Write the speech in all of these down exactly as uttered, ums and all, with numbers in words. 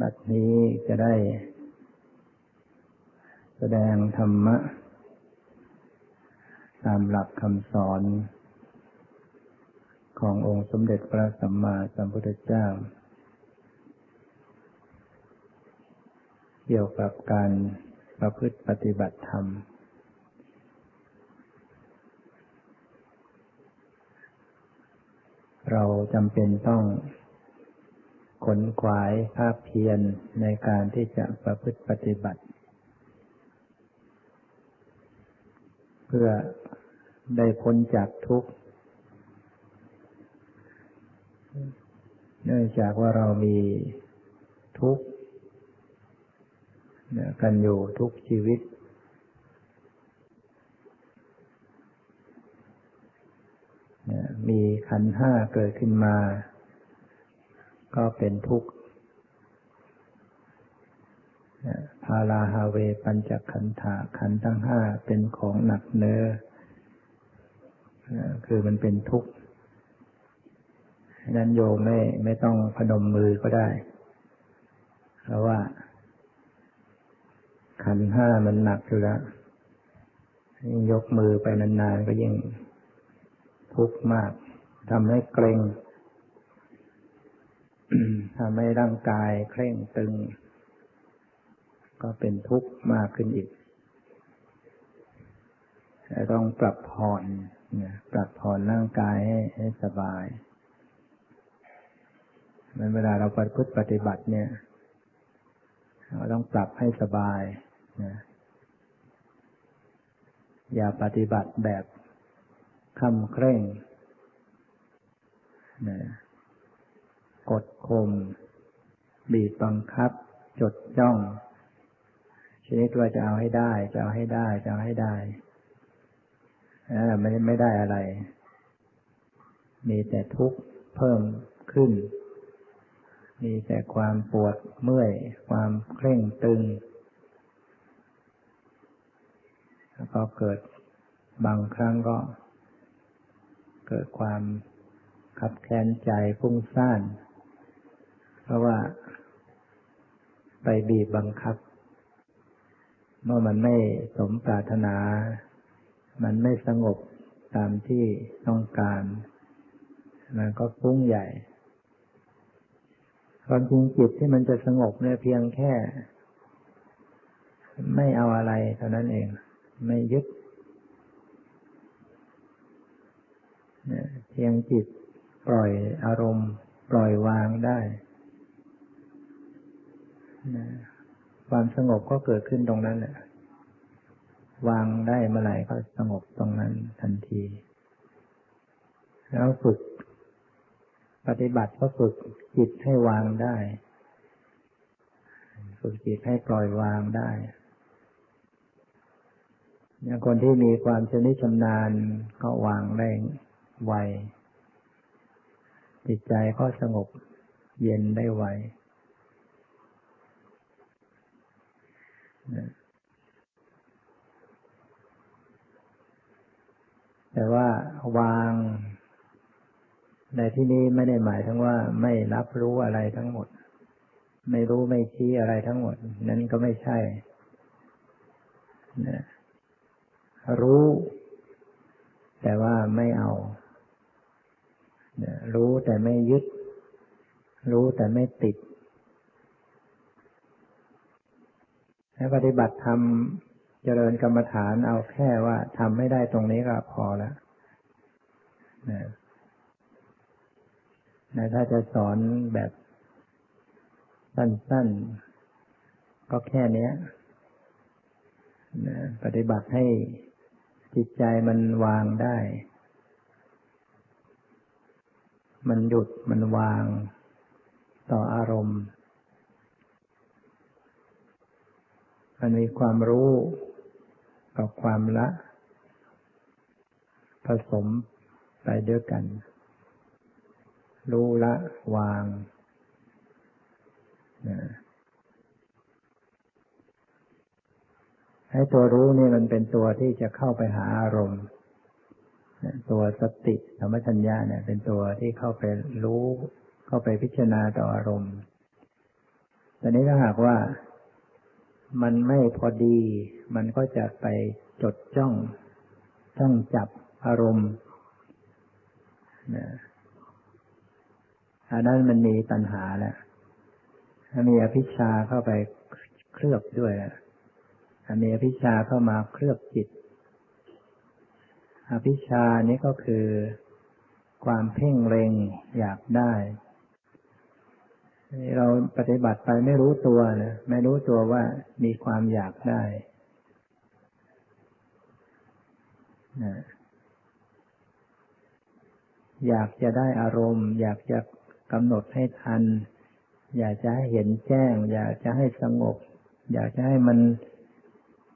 บัดนี้จะได้แสดงธรรมะตามหลักคำสอนขององค์สมเด็จพระสัมมาสัมพุทธเจ้าเกี่ยวกับการประพฤติปฏิบัติธรรมเราจำเป็นต้องขนขวายภาพเพียรในการที่จะประพฤติปฏิบัติเพื่อได้พ้นจากทุกข์เนื่องจากว่าเรามีทุกข์กันอยู่ทุกชีวิตมีขันธ์ห้าเกิดขึ้นมาก็เป็นทุกข์พาลาหาเวปัญจขันธาขันธ์ทั้งห้าเป็นของหนักเนอคือมันเป็นทุกข์นั้นโยมไม่ไม่ต้องพนมมือก็ได้เพราะว่าขันธ์ห้ามันหนักอยู่แล้วยิ่งยกมือไปนานๆก็ยิ่งทุกข์มากทำให้เกร็งทำให้ร่างกายเคร่งตึงก็เป็นทุกข์มากขึ้นอีกต้องปรับผ่อนปรับผ่อนร่างกายให้ให้สบายมันเวลาเราประพฤติปฏิบัติเนี่ยเราต้องปรับให้สบายอย่าปฏิบัติแบบค่ำเคร่งกดข่มบีบบังคับจดจ้องชนิดว่าจะเอาให้ได้จะเอาให้ได้จะเอาให้ได้ไม่ไม่ได้อะไรมีแต่ทุกข์เพิ่มขึ้นมีแต่ความปวดเมื่อยความเคร่งตึงแล้วก็เกิดบางครั้งก็เกิดความขับแค้นใจฟุ้งซ่านเพราะว่าไปบีบบังคับเมื่อมันไม่สมปรารถนามันไม่สงบตามที่ต้องการมันก็ฟุ้งใหญ่ความจริงจิตที่มันจะสงบเนี่ยเพียงแค่ไม่เอาอะไรเท่านั้นเองไม่ยึดเพียงจิตปล่อยอารมณ์ปล่อยวางได้ความสงบก็เกิดขึ้นตรงนั้นแหละวางได้เมื่อไหร่ก็สงบตรงนั้นทันทีแล้วฝึกปฏิบัติก็ฝึกจิตให้วางได้ฝึกจิตให้ปล่อยวางได้อย่างคนที่มีความชำนิชำนาญก็วางได้ไวจิตใจก็สงบเย็นได้ไวแต่ว่าวางในที่นี้ไม่ได้หมายถึงว่าไม่รับรู้อะไรทั้งหมดไม่รู้ไม่ชี้อะไรทั้งหมดนั้นก็ไม่ใช่นะรู้แต่ว่าไม่เอานะรู้แต่ไม่ยึดรู้แต่ไม่ติดให้ปฏิบัติธรรมเจริญกรรมฐานเอาแค่ว่าทำให้ได้ตรงนี้ก็พอแล้วนะนะถ้าจะสอนแบบสั้นๆก็แค่เนี้ยนะปฏิบัติให้จิตใจมันวางได้มันหยุดมันวางต่ออารมณ์มันมีความรู้กับความละผสมไปด้วยกันรู้ละวางนะให้ตัวรู้นี่มันเป็นตัวที่จะเข้าไปหาอารมณ์ตัวสติสัมปชัญญะเนี่ยเป็นตัวที่เข้าไปรู้เข้าไปพิจารณาต่ออารมณ์ แต่นี้ถ้าหากว่ามันไม่พอดีมันก็จะไปจดจ้องจ้องจับอารมณ์นะอันนั้นมันมีปัญหาแล้วมีอภิชฌาเข้าไปเคลือบด้วยมีอภิชฌาเข้ามาเคลือบจิตอภิชฌานี้ก็คือความเพ่งเล็งอยากได้เราปฏิบัติไปไม่รู้ตัวนะไม่รู้ตัวว่ามีความอยากได้นะอยากจะได้อารมณ์อยากจะกำหนดให้ทันอยากจะให้เห็นแจ้งอยากจะให้สงบอยากจะให้มัน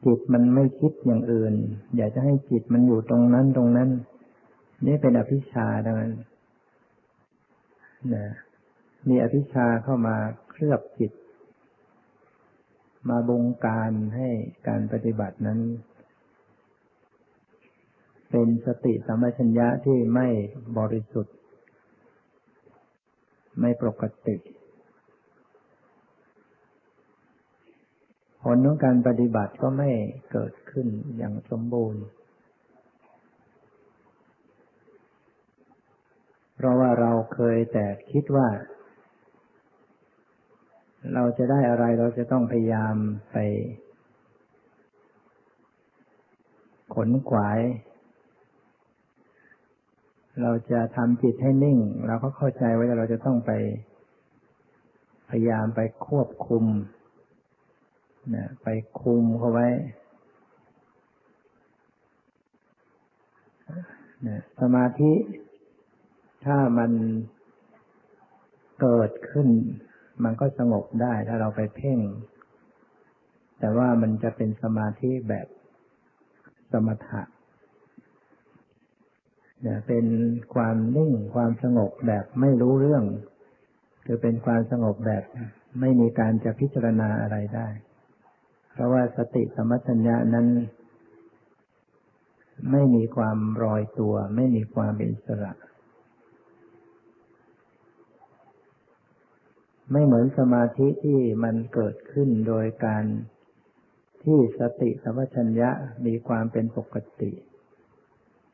จิตมันไม่คิดอย่างอื่นอยากจะให้จิตมันอยู่ตรงนั้นตรงนั้นนี่เป็นอภิชฌาดังนั้นนะมีอภิชฌาเข้ามาเคลือบจิตมาบงการให้การปฏิบัตินั้นเป็นสติสัมปชัญญะที่ไม่บริสุทธิ์ไม่ปกติผลของการปฏิบัติก็ไม่เกิดขึ้นอย่างสมบูรณ์เพราะว่าเราเคยแต่คิดว่าเราจะได้อะไรเราจะต้องพยายามไปขนขวายเราจะทำจิตให้นิ่งเราก็เข้าใจว่าเราจะต้องไปพยายามไปควบคุมนะไปคุมเขาไว้นะสมาธิถ้ามันเกิดขึ้นมันก็สงบได้ถ้าเราไปเพ่งแต่ว่ามันจะเป็นสมาธิแบบสมถะเนี่ยเป็นความนิ่งความสงบแบบไม่รู้เรื่องคือเป็นความสงบแบบไม่มีการจะพิจารณาอะไรได้เพราะว่าสติสัมปชัญญะนั้นไม่มีความรอยตัวไม่มีความเป็นอิสระไม่เหมือนสมาธิที่มันเกิดขึ้นโดยการที่สติสัมปชัญญะมีความเป็นปกติ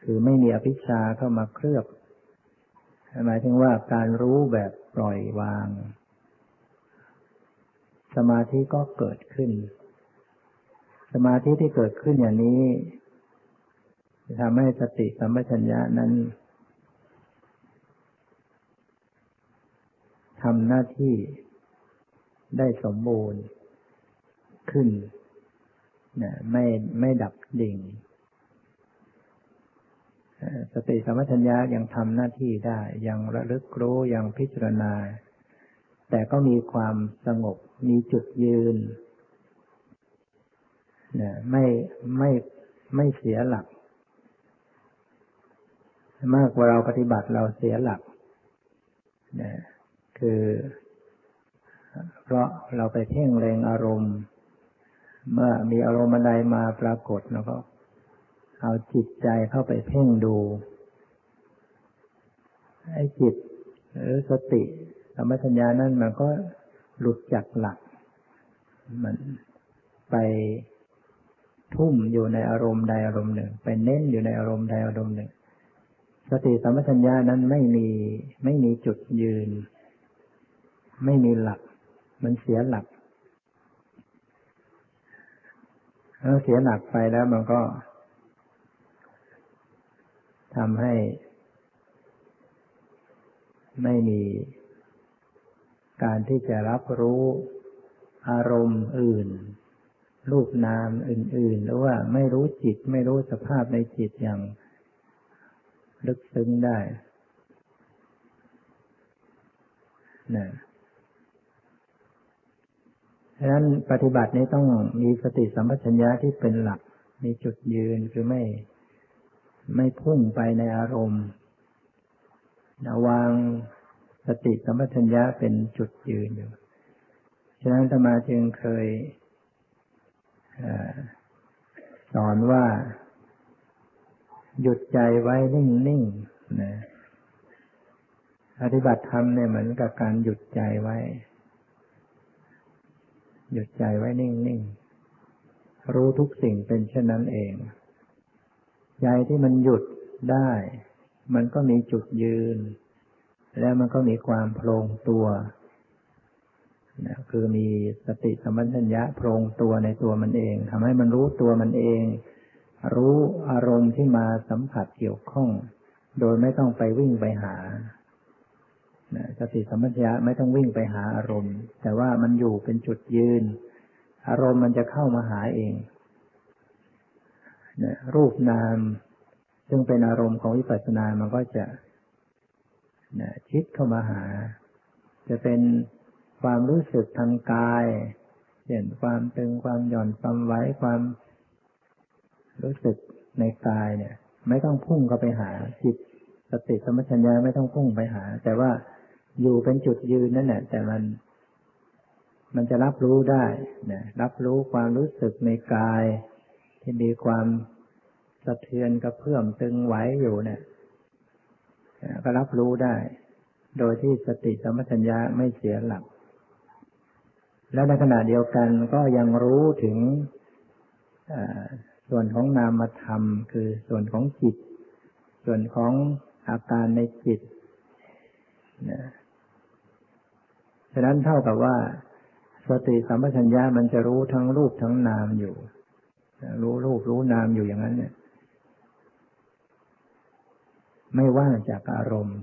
คือไม่มีอภิชฌาเข้ามาเคลือบหมายถึงว่าการรู้แบบปล่อยวางสมาธิก็เกิดขึ้นสมาธิที่เกิดขึ้นอย่างนี้จะทำให้สติสัมปชัญญะนั้นทำหน้าที่ได้สมบูรณ์ขึ้นนะไม่ไม่ดับดิ่งสติสัมปชัญญะยังทำหน้าที่ได้ยังระลึกรู้ยังพิจารณาแต่ก็มีความสงบมีจุดยืนนะไม่ไม่ไม่เสียหลักมากกว่าเราปฏิบัติเราเสียหลักนะคือเพราะเราไปเพ่งเล็งอารมณ์เมื่อมีอารมณ์อะไรมาปรากฏแล้วก็เอาจิตใจเข้าไปเพ่งดูไอ้จิตหรือสติสัมปชัญญะนั่นมันก็หลุดจากหลักมันไปทุ่มอยู่ในอารมณ์ใดอารมณ์หนึ่งไปเน้นอยู่ในอารมณ์ใดอารมณ์หนึ่งสติสัมปชัญญะนั้นไม่มีไม่มีจุดยืนไม่มีหลักมันเสียหลักแล้วเสียหลักไปแล้วมันก็ทำให้ไม่มีการที่จะรับรู้อารมณ์อื่นรูปนามอื่นๆหรือว่าไม่รู้จิตไม่รู้สภาพในจิตอย่างลึกซึ้งได้นะฉะนั้นปฏิบัตินี้ต้องมีสติสัมปชัญญะที่เป็นหลักมีจุดยืนคือไม่ไม่พุ่งไปในอารมณ์วางสติสัมปชัญญะเป็นจุดยืนอยู่ฉะนั้นอาตมาจึงเคยสอนว่าหยุดใจไว้นิ่งๆนะปฏิบัติธรรมเนี่ยเหมือนกับการหยุดใจไว้ หยุดใจไว้นิ่งๆรู้ทุกสิ่งเป็นเช่นนั้นเองใจที่มันหยุดได้มันก็มีจุดยืนแล้วมันก็มีความโพลงตัวนะคือมีสติสัมปชัญญะโพลงตัวในตัวมันเองทำให้มันรู้ตัวมันเองรู้อารมณ์ที่มาสัมผัสเกี่ยวข้องโดยไม่ต้องไปวิ่งไปหานะสติสัมปชัญญะไม่ต้องวิ่งไปหาอารมณ์แต่ว่ามันอยู่เป็นจุดยืนอารมณ์มันจะเข้ามาหาเองนะรูปนามซึ่งเป็นอารมณ์ของวิปัสสนามันก็จะนะชิดเข้ามาหาจะเป็นความรู้สึกทางกายเช่นความตึงความหย่อนความไหวความรู้สึกในกายเนี่ยไม่ต้องพุ่งเข้าไปหาจิตสติสัมปชัญญะไม่ต้องพุ่งไปหาแต่ว่าอยู่เป็นจุดยืนนั่นแหละแต่มันมันจะรับรู้ได้นะรับรู้ความรู้สึกในกายที่มีความสะเทือนกระเพื่อมตึงไหวอยู่เนี่ยก็รับรู้ได้โดยที่สติสัมปชัญญะไม่เสียหลักและในขณะเดียวกันก็ยังรู้ถึงส่วนของนามธรรมคือส่วนของจิตส่วนของอาการในจิตนะฉะนั้นเท่ากับว่าสติสัมปชัญญะมันจะรู้ทั้งรูปทั้งนามอยู่รู้รูปรู้นามอยู่อย่างนั้นเนี่ยไม่ว่างจากอารมณ์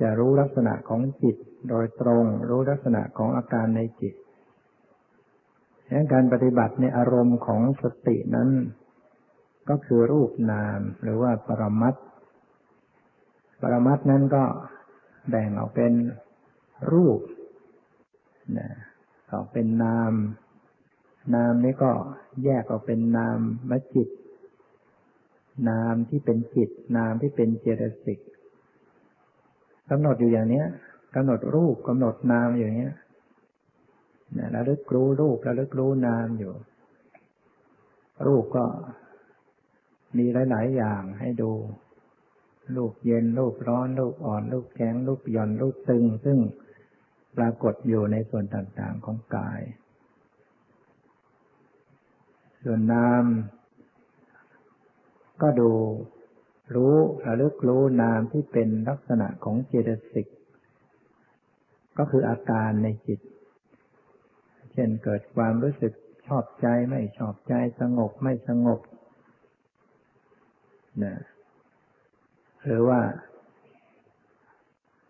จะรู้ลักษณะของจิตโดยตรงรู้ลักษณะของอาการในจิตดังการปฏิบัติในอารมณ์ของสตินั้นก็คือรูปนามหรือว่าปรมัตถ์ปรมัตถ์นั้นก็แบ่งออกเป็นรูปนะออกเป็นนามนามนี่ก็แยกออกเป็นนามมจิตนามที่เป็นจิตนามที่เป็นเจตสิกกำหนดอยู่อย่างนี้กำหนดรูปกำหนดนามอย่างนี้นะระลึกรู้รูประลึกรู้นามอยู่รูปก็มีหลายๆอย่างให้ดูรูปเย็นรูปร้อนรูปอ่อนรูปแข็งรูปหย่อนรูปตึงซึ่งปรากฏอยู่ในส่วนต่างๆของกายส่วนนามก็ดูรู้ระลึกรู้นามที่เป็นลักษณะของเจตสิกก็คืออาการในจิตเช่นเกิดความรู้สึกชอบใจไม่ชอบใจสงบไม่สงบนะหรือว่า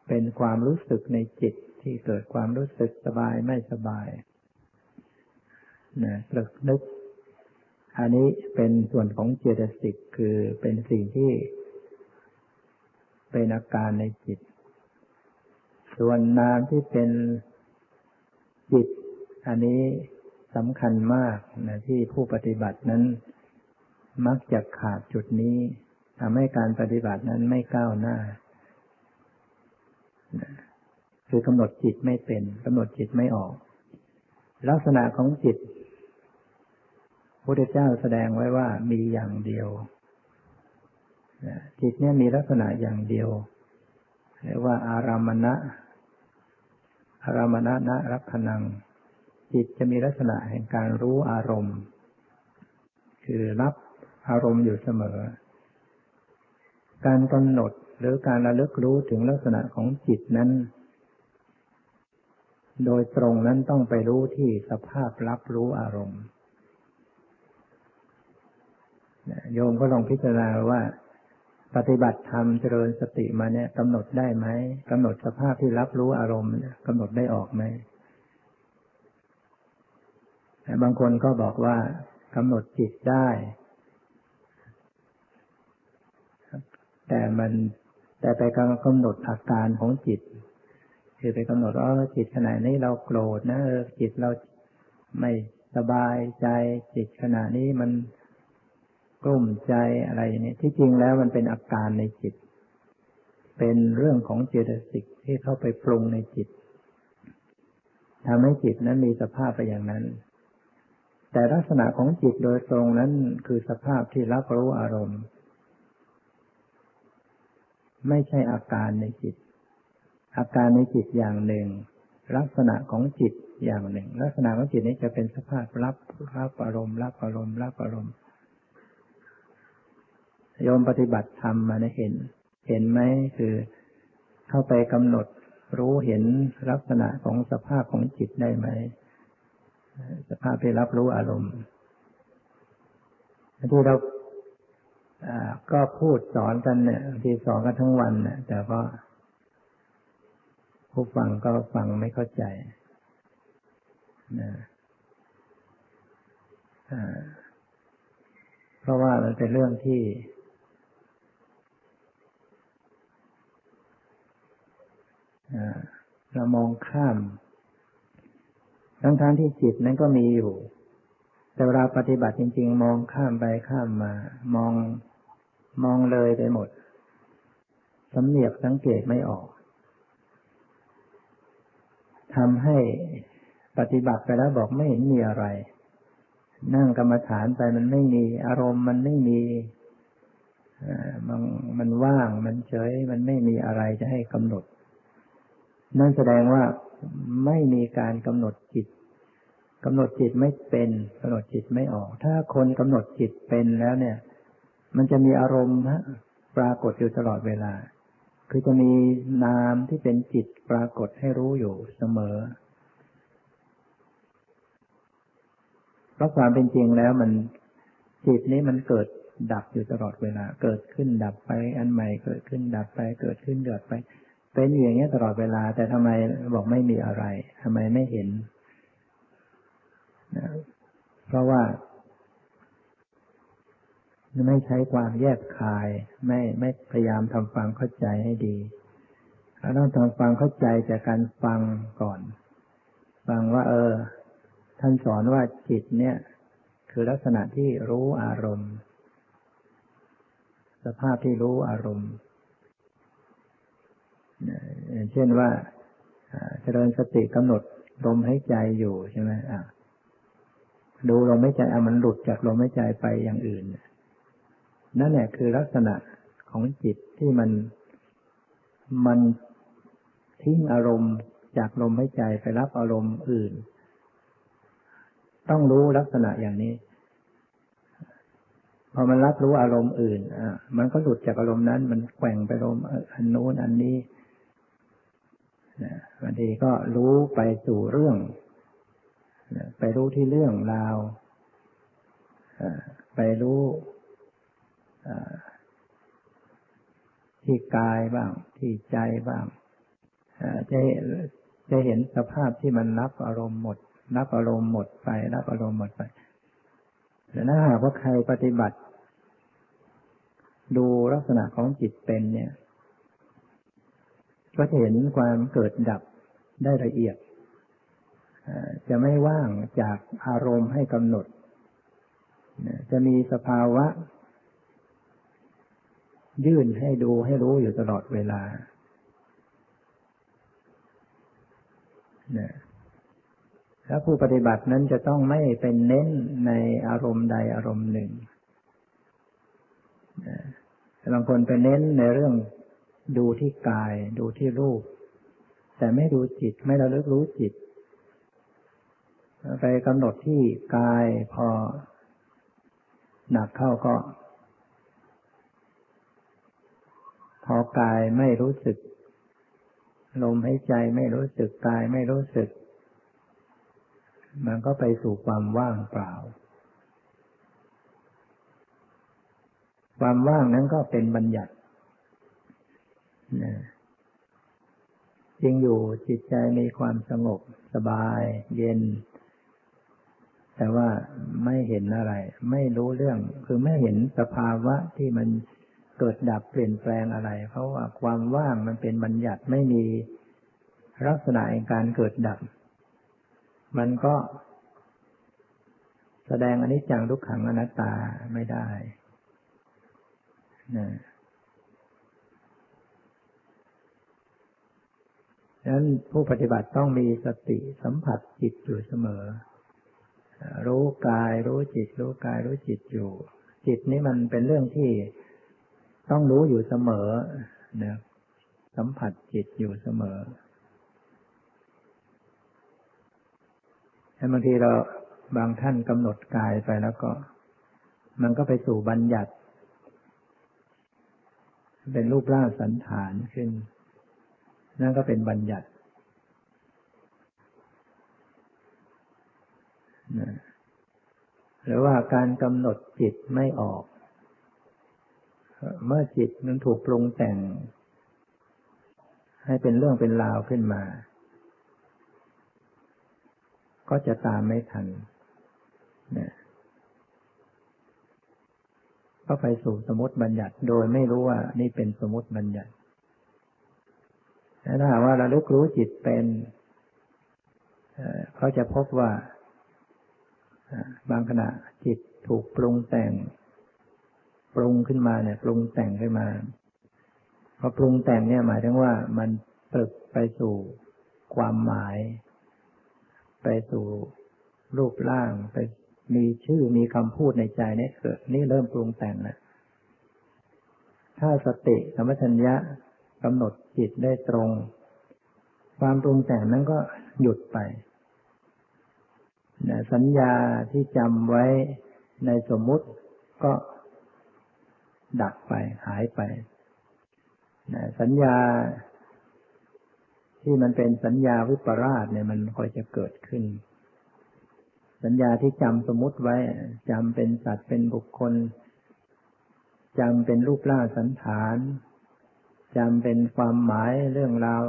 เป็นความรู้สึกในจิตที่เกิดความรู้สึกสบายไม่สบายนะระลึกนึกอันนี้เป็นส่วนของเจตสิกคือเป็นสิ่งที่เป็นอาการในจิตส่วนนามที่เป็นจิตอันนี้สำคัญมากนะที่ผู้ปฏิบัตินั้นมักจะขาดจุดนี้ทำให้การปฏิบัตินั้นไม่ก้าวหน้าคือกำหนดจิตไม่เป็นกำหนดจิตไม่ออกลักษณะของจิตพระพุทธเจ้าแสดงไว้ว่ามีอย่างเดียวจิตเนี่ยมีลักษณะอย่างเดียวเรียกว่าอารามณะอารามณะนะลักขณังจิตจะมีลักษณะแห่งการรู้อารมณ์คือรับอารมณ์อยู่เสมอการกำหนดหรือการระลึกรู้ถึงลักษณะของจิตนั้นโดยตรงนั้นต้องไปรู้ที่สภาพรับรู้อารมณ์โยมก็ลองพิจารณาว่าปฏิบัติธรรมเจริญสติมาเนี่ยกำหนดได้ไหมกำหนดสภาพที่รับรู้อารมณ์กำหนดได้ออกไหมบางคนก็บอกว่ากำหนดจิตได้แต่มันแต่ไปกำหนดอาการของจิตคือไปกำหนดว่าจิตขณะนี้เราโกรธนะจิตเราไม่สบายใจจิตขณะนี้มันกลุ้มใจอะไรเนี่ยที่จริงแล้วมันเป็นอาการในจิตเป็นเรื่องของเจตสิกที่เข้าไปปรุงในจิตทำให้จิตนั้นมีสภาพไปอย่างนั้นแต่ลักษณะของจิตโดยตรงนั้นคือสภาพที่รับรู้อารมณ์ไม่ใช่อาการในจิต อาการในจิตอย่างหนึ่งลักษณะของจิตอย่างหนึ่งลักษณะของจิตนี้จะเป็นสภาพรับรับอารมณ์รับอารมณ์รับอารมณ์โยมปฏิบัติธรรมมาได้เห็นเห็นไหมคือเข้าไปกำหนดรู้เห็นลักษณะของสภาพของจิตได้ไหมสภาพที่รับรู้อารมณ์ที่เราก็พูดสอนกันเนี่ยที่สอนกันทั้งวันเนี่ยแต่ก็ผู้ฟังก็ฟังไม่เข้าใจนะเพราะว่ามันเป็นเรื่องที่เรามองข้ามทั้งทั้งที่จิตนั้นก็มีอยู่แต่เวลาปฏิบัติจริงๆมองข้ามไปข้ามมามองมองเลยไปหมดสำเนียกสังเกตไม่ออกทำให้ปฏิบัติไปแล้วบอกไม่เห็นมีอะไรนั่งกรรมฐานไปมันไม่มีอารมณ์มันไม่มีมันมันว่างมันเฉยมันไม่มีอะไรจะให้กำหนดนั่นแสดงว่าไม่มีการกำหนดจิตกำหนดจิตไม่เป็นกำหนดจิตไม่ออกถ้าคนกำหนดจิตเป็นแล้วเนี่ยมันจะมีอารมณ์ปรากฏอยู่ตลอดเวลาคือจะมีนามที่เป็นจิตปรากฏให้รู้อยู่เสมอเพราะความเป็นจริงแล้วมันจิตนี้มันเกิดดับอยู่ตลอดเวลาเกิดขึ้นดับไปอันใหม่เกิดขึ้นดับไปเกิดขึ้นเกิดไปเป็นอย่างนี้ตลอดเวลาแต่ทำไมบอกไม่มีอะไรทำไมไม่เห็นนะเพราะว่าไม่ใช้ความแยกคายไม่ไม่พยายามทำความเข้าใจให้ดีเราต้องทำความเข้าใจจากการฟังก่อนฟังว่าเออท่านสอนว่าจิตเนี่ยคือลักษณะที่รู้อารมณ์สภาพที่รู้อารมณ์เช่นว่าเจริญสติกำหนดลมหายใจอยู่ใช่ไหมอ่ะดูลมหายใจอ่ะมันหลุดจากลมหายใจไปอย่างอื่นนั่นแหละคือลักษณะของจิตที่มันมันทิ้งอารมณ์จากลมหายใจไปรับอารมณ์อื่นต้องรู้ลักษณะอย่างนี้พอมันรับรู้อารมณ์อื่นอ่ะมันก็หลุดจากอารมณ์นั้นมันแกว่งไปอารมณ์อันโน้นอันนี้นะบางทีก็รู้ไปสู่เรื่องนะไปรู้ที่เรื่องราวอ่าไปรู้อ่าที่กายบ้างที่ใจบ้างอ่าจะจะเห็นสภาพที่มันรับอารมณ์หมดรับอารมณ์หมดไปรับอารมณ์หมดไปแต่ถ้าหากว่าใครปฏิบัติดูลักษณะของจิตเป็นเนี่ยก็จะเห็นความเกิดดับได้ละเอียดจะไม่ว่างจากอารมณ์ให้กำหนดจะมีสภาวะยื่นให้ดูให้รู้อยู่ตลอดเวลาแล้วผู้ปฏิบัตินั้นจะต้องไม่เป็นเน้นในอารมณ์ใดอารมณ์หนึ่งบางคนไปเน้นในเรื่องดูที่กายดูที่รูปแต่ไม่ดูจิตไม่ระลึกรู้จิตไปกำหนดที่กายพอหนักเข้าก็พอกายไม่รู้สึกลมหายใจไม่รู้สึกกายไม่รู้สึกมันก็ไปสู่ความว่างเปล่าความว่างนั้นก็เป็นบัญญัติจริงอยู่จิตใจมีความสงบสบายเย็นแต่ว่าไม่เห็นอะไรไม่รู้เรื่องคือไม่เห็นสภาวะที่มันเกิดดับเปลี่ยนแปลงอะไรเพราะว่าความว่างมันเป็นบัญญัติไม่มีลักษณะแห่งการเกิดดับมันก็แสดงอนิจจังทุกขังอนัตตาไม่ได้นะดังนั้นผู้ปฏิบัติต้องมีสติสัมผัสจิตอยู่เสมอรู้กายรู้จิตรู้กายรู้จิตอยู่จิตนี้มันเป็นเรื่องที่ต้องรู้อยู่เสมอนะ สัมผัสจิตอยู่เสมอบางทีเราบางท่านกำหนดกายไปแล้วก็มันก็ไปสู่บัญญัติเป็นรูปร่างสันฐานขึ้นนั่นก็เป็นบัญญัติหรือว่าการกำหนดจิตไม่ออกเมื่อจิตมันถูกปรุงแต่งให้เป็นเรื่องเป็นราวขึ้นมาก็จะตามไม่ทันนะก็ไปสู่สมมติบัญญัติโดยไม่รู้ว่านี่เป็นสมมติบัญญัติถ้าหากว่าระลึกรู้จิตเป็นเขาจะพบว่าบางขณะจิตถูกปรุงแต่งปรุงขึ้นมาเนี่ยปรุงแต่งขึ้นมาพอปรุงแต่งเนี่ยหมายถึงว่ามันตรึกไปสู่ความหมายไปสู่รูปร่างไปมีชื่อมีคำพูดในใจเนี่ยเกิดนี่เริ่มปรุงแต่งนะถ้าสติสัมปชัญญะกำหนดจิตได้ตรงความปรุงแต่งนั้นก็หยุดไปนะสัญญาที่จำไว้ในสมมุติก็ดับไปหายไปนะสัญญาที่มันเป็นสัญญาวิปราสเนี่ยมันค่อยจะเกิดขึ้นสัญญาที่จำสมมุติไว้จำเป็นสัตว์เป็นบุคคลจำเป็นรูปร่างสันฐานจำเป็นความหมายเรื่องราว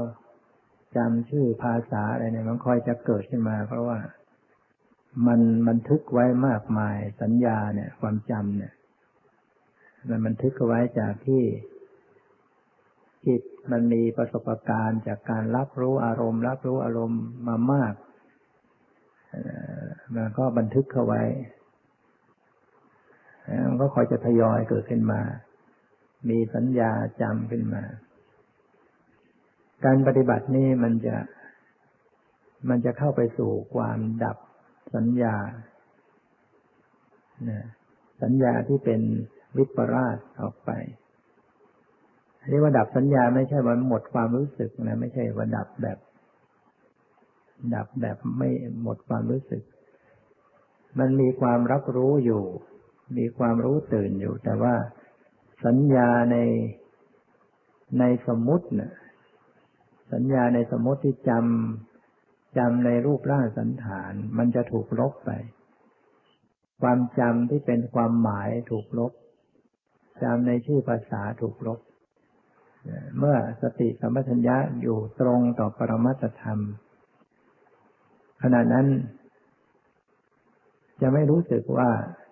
จำชื่อภาษาอะไรเนี่ยมันค่อยจะเกิดขึ้นมาเพราะว่ามันบันทึกไว้มากมายสัญญาเนี่ยความจำเนี่ยมันบันทึกเอาไว้จากที่จิตมันมีประสบการณ์จากการรับรู้อารมณ์รับรู้อารมณ์มามากมันก็บันทึกเข้าไว้มันก็คอยจะทยอยเกิดขึ้นมามีสัญญาจำขึ้นมาการปฏิบัตินี่มันจะมันจะเข้าไปสู่ความดับสัญญาสัญญาที่เป็นวิปราสออกไปเรียกว่าดับสัญญาไม่ใช่ว่าหมดความรู้สึกนะไม่ใช่ว่าดับแบบดับแบบไม่หมดความรู้สึกมันมีความรับรู้อยู่มีความรู้ตื่นอยู่แต่ว่าสัญญาในในสมมุตินะสัญญาในสมมุติที่จำจำในรูปร่างสันฐานมันจะถูกลบไปความจำที่เป็นความหมายถูกลบจำในชื่อภาษาถูกลบเมื่อสติสัมปชัญญะอยู่ตรงต่อปรมัตถธรรมขณะนั้นจะไม่รู้สึกว่า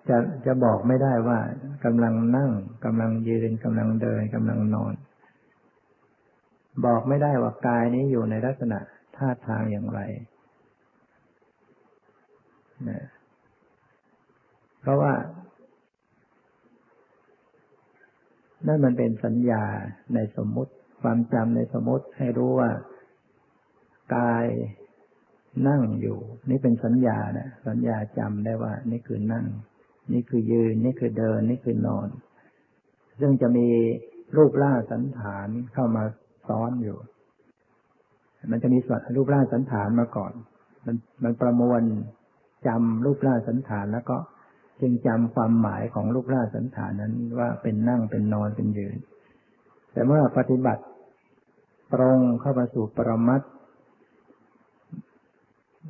จะจะบอกไม่ได้ว่ากำลังนั่งกำลังยืนกำลังเดินกำลังนอนบอกไม่ได้ว่ากายนี้อยู่ในลักษณะท่าทางอย่างไรนะเพราะว่านั่นมันเป็นสัญญาในสมมุติความจำในสมมุติให้รู้ว่ากายนั่งอยู่นี่เป็นสัญญานะสัญญาจำได้ว่านี่คือนั่งนี่คือยืนนี่คือเดินนี่คือนอนซึ่งจะมีรูปร่างสันฐานเข้ามาซ้อนอยู่มันจะมีส่วนรูปร่างสันฐานมาก่อนมันมันประมวลจำรูปร่างสันฐานแล้วก็จึงจำความหมายของรูปร่างสันฐานนั้นว่าเป็นนั่งเป็นนอนเป็นยืนแต่เมื่อปฏิบัติตรงเข้ามาสู่ปรมัตถ์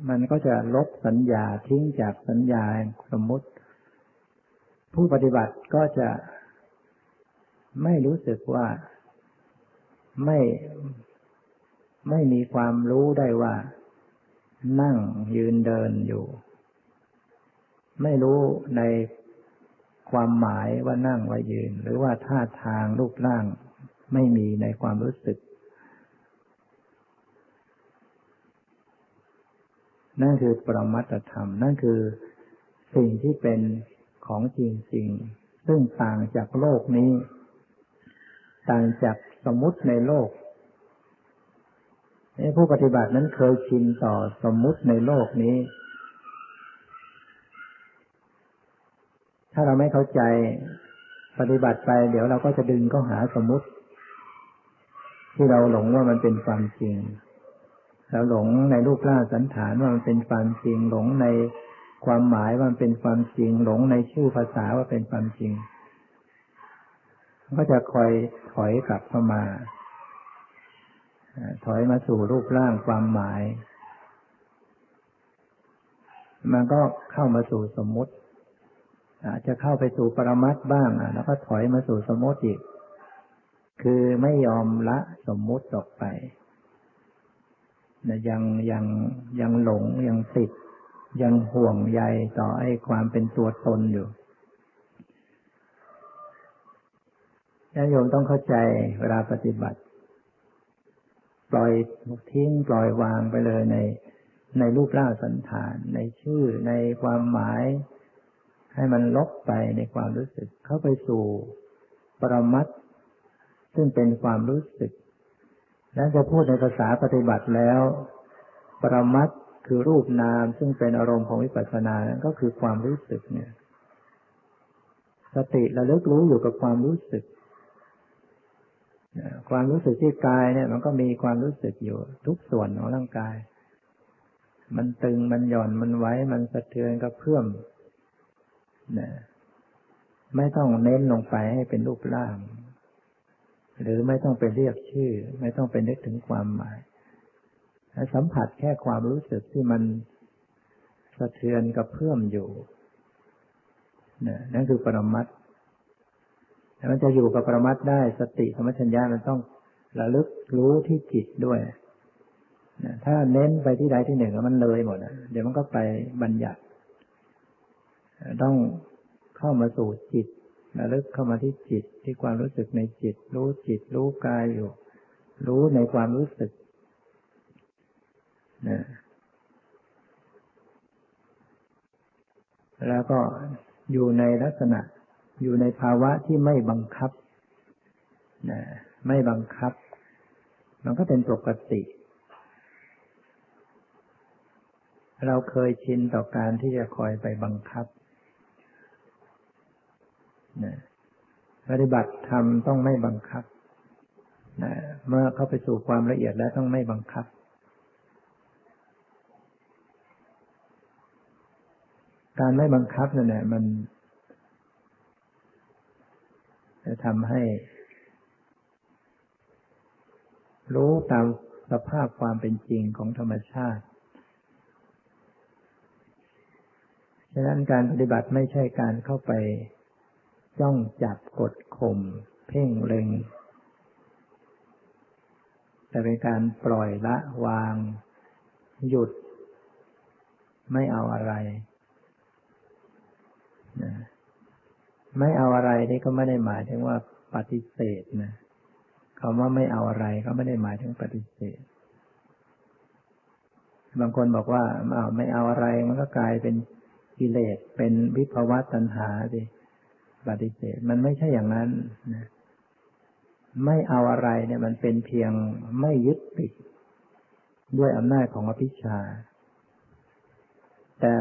มันก็จะลบสัญญาทิ้งจากสัญญาสมมุติผู้ปฏิบัติก็จะไม่รู้สึกว่าไม่ไม่มีความรู้ได้ว่านั่งยืนเดินอยู่ไม่รู้ในความหมายว่านั่งว่ายืนหรือว่าท่าทางรูปร่างไม่มีในความรู้สึกนั่นคือปรมัตถธรรมนั่นคือสิ่งที่เป็นของจริงๆซึ่งต่างจากโลกนี้ต่างจากสมมุติในโลกผู้ปฏิบัตินั้นเคยชินต่อสมมุติในโลกนี้ถ้าเราไม่เข้าใจปฏิบัติไปเดี๋ยวเราก็จะดึงเข้าหาสมมุติ ที่เราหลงว่ามันเป็นความจริงเราหลงในรูปร่างสันฐานว่ามันเป็นความจริงหลงในความหมายว่ามันเป็นความจริงหลงในชื่อภาษาว่าเป็นความจริงก็จะคอยถอยกลับเข้ามาถอยมาสู่รูปร่างความหมายมันก็เข้ามาสู่สมมติอาจจะเข้าไปสู่ปรมัตถ์บ้างแล้วก็ถอยมาสู่สมมติอีกคือไม่ยอมละสมมติออกไปแต่ยังยังยังหลงยังติดยังห่วงใยต่อไอ้ความเป็นตัวตนอยู่ญาติโยมต้องเข้าใจเวลาปฏิบัติปล่อยทิ้งปล่อยวางไปเลยในในรูปร่างสันฐานในชื่อในความหมายให้มันลบไปในความรู้สึกเข้าไปสู่ปรมัตถ์ซึ่งเป็นความรู้สึกและจะพูดในภาษาปฏิบัติแล้วปรมัตถ์คือรูปนามซึ่งเป็นอารมณ์ของวิปัสสนานั้นก็คือความรู้สึกเนี่ยสติระลึกรู้อยู่กับความรู้สึกความรู้สึกที่กายเนี่ยมันก็มีความรู้สึกอยู่ทุกส่วนของร่างกายมันตึงมันหย่อนมันไว้มันสะเทือนกระเพื่อมนะไม่ต้องเน้นลงไปให้เป็นรูปร่างหรือไม่ต้องไปเรียกชื่อไม่ต้องไปนึกถึงความหมายสัมผัสแค่ความรู้สึกที่มันสะเทือนกระเพื่อมอยู่นะนั่นคือปรมัตถ์มันจะอยู่กับปรมัตถ์ได้สติสัมปชัญญะมันต้องระลึกรู้ที่จิตด้วยนะถ้าเน้นไปที่ใดที่หนึ่งแล้วมันเลยหมดนะเดี๋ยวมันก็ไปบัญญัติต้องเข้ามาสู่จิตระลึกเข้ามาที่จิตที่ความรู้สึกในจิตรู้จิตรู้กายอยู่รู้ในความรู้สึกนะแล้วก็อยู่ในลักษณะอยู่ในภาวะที่ไม่บังคับนะไม่บังคับมันก็เป็นปกติเราเคยชินต่อการที่จะคอยไปบังคับนะปฏิบัติธรรมต้องไม่บังคับนะเมื่อเข้าไปสู่ความละเอียดแล้วต้องไม่บังคับการไม่บังคับนั่นแหละมันจะทำให้รู้ตามสภาพความเป็นจริงของธรรมชาติฉะนั้นการปฏิบัติไม่ใช่การเข้าไปจ้องจับกดข่มเพ่งเล็งแต่เป็นการปล่อยละวางหยุดไม่เอาอะไรนะไม่เอาอะไรนี่ก็ไม่ได้หมายถึงว่าปฏิเสธนะคำว่าไม่เอาอะไรก็ไม่ได้หมายถึงปฏิเสธบางคนบอกว่าไม่เอาอะไรมันก็กลายเป็นกิเลสเป็นวิภวตัณหาสิปฏิเสธมันไม่ใช่อย่างนั้นนะไม่เอาอะไรเนี่ยมันเป็นเพียงไม่ยึดติดด้วยอำนาจของอภิชฌาแต่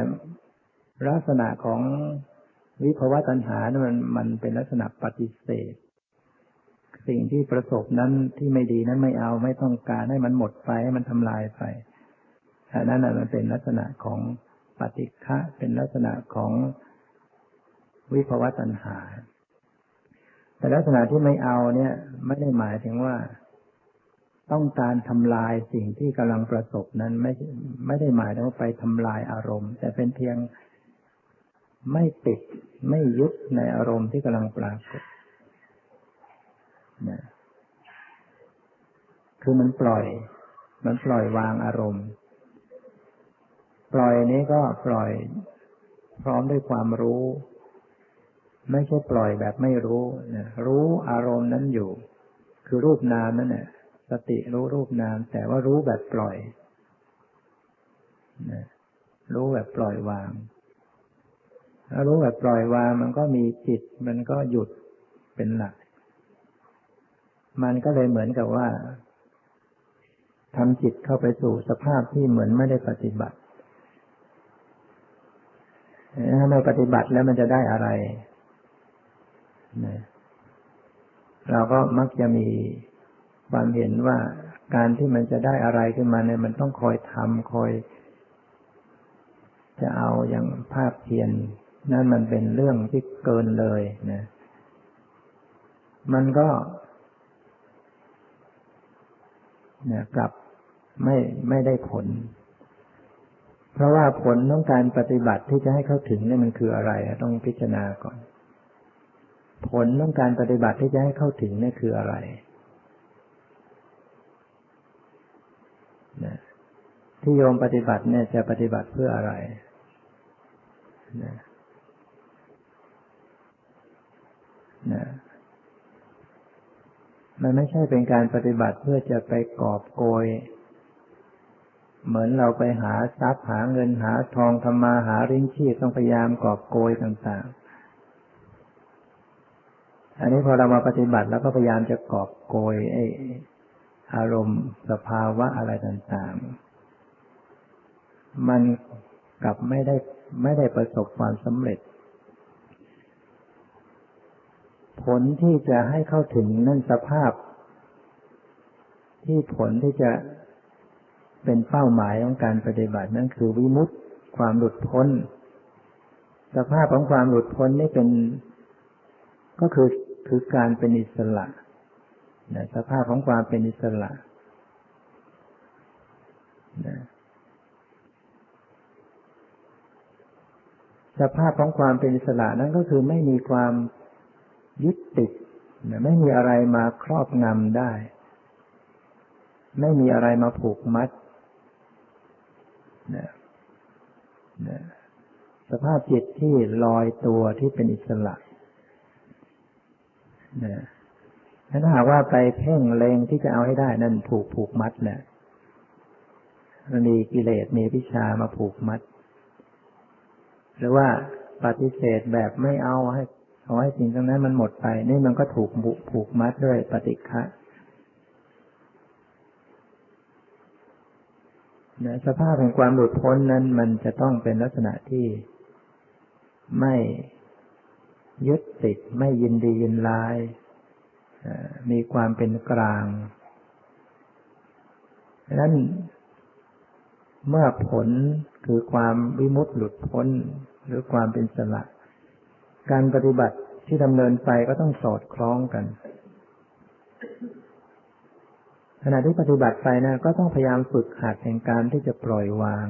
ลักษณะของวิภวตัณหาเนี่ยมันมันเป็นลักษณะปฏิเสธสิ่งที่ประสบนั้นที่ไม่ดีนั้นไม่เอาไม่ต้องการให้มันหมดไปให้มันทำลายไปอันนั้นน่ะมันเป็นลักษณะของปฏิฆะเป็นลักษณะของวิภวตัณหาแต่ลักษณะที่ไม่เอาเนี่ยไม่ได้หมายถึงว่าต้องการทำลายสิ่งที่กำลังประสบนั้นไม่ไม่ได้หมายถึงว่าไปทำลายอารมณ์แต่เป็นเพียงไม่ติดไม่ยึดในอารมณ์ที่กำลังปรากฏนะคือมันปล่อยมันปล่อยวางอารมณ์ปล่อยนี้ก็ปล่อยพร้อมด้วยความรู้ไม่ใช่ปล่อยแบบไม่รู้นะรู้อารมณ์นั้นอยู่คือรูปนามนั่นแหละสติรู้รูปนามแต่ว่ารู้แบบปล่อยนะรู้แบบปล่อยวางถ้ารู้แบบปล่อยวางมันก็มีจิตมันก็หยุดเป็นหลักมันก็เลยเหมือนกับว่าทำจิตเข้าไปสู่สภาพที่เหมือนไม่ได้ปฏิบัติถ้าไม่ปฏิบัติแล้วมันจะได้อะไรนะเราก็มักจะมี ความเห็นว่าการที่มันจะได้อะไรขึ้นมาเนี่ยมันต้องคอยทำคอยจะเอาอย่างภาพเพียรนั่นมันเป็นเรื่องที่เกินเลยนะมันก็เนี่ยกลับไม่ไม่ได้ผลเพราะว่าผลของการปฏิบัติที่จะให้เข้าถึงเนี่ยมันคืออะไรต้องพิจารณาก่อนผลของการปฏิบัติที่จะให้เข้าถึงเนี่ยคืออะไรนะที่โยมปฏิบัติเนี่ยจะปฏิบัติเพื่ออะไรนะนะมันไม่ใช่เป็นการปฏิบัติเพื่อจะไปกอบโกยเหมือนเราไปหาทรัพย์หาเงินหาทองทำมาหาเลี้ยงชีพต้องพยายามกอบโกยต่างๆอันนี้พอเรามาปฏิบัติแล้วก็พยายามจะกอบโกยไอ้อารมณ์สภาวะอะไรต่างๆมันกลับไม่ได้ไม่ได้ประสบความสำเร็จผลที่จะให้เข้าถึงนั่นสภาพที่ผลที่จะเป็นเป้าหมายของการปฏิบัตินั่นคือวิมุตติความหลุดพ้นสภาพของความหลุดพ้นนี่เป็นก็คือคือการเป็นอิสระนะสภาพของความเป็นอิสระนะสภาพของความเป็นอิสระนั่นก็คือไม่มีความยึดติดนะไม่มีอะไรมาครอบงำได้ไม่มีอะไรมาผูกมัดนะนะสภาพจิตที่ลอยตัวที่เป็นอิสระนะถ้าหากว่าไปเพ่งเล็งที่จะเอาให้ได้นั่นผูกผูกมัดเนี่ยมีกิเลสมีวิชามาผูกมัดหรือว่าปฏิเสธแบบไม่เอาให้เอาให้สิ่งตรงนั้นมันหมดไปนี่มันก็ถูกผูกมัดด้วยปฏิฆะนะสภาพของความหลุดพ้นนั้นมันจะต้องเป็นลักษณะที่ไม่ยึดติดไม่ยินดียินร้ายมีความเป็นกลางดังนั้นเมื่อผลคือความวิมุตติหลุดพ้นหรือความเป็นอิสระการปฏิบัติที่ดำเนินไปก็ต้องสอดคล้องกันขณะที่ปฏิบัติไปนะก็ต้องพยายามฝึกหัดแห่งการที่จะปล่อยวาง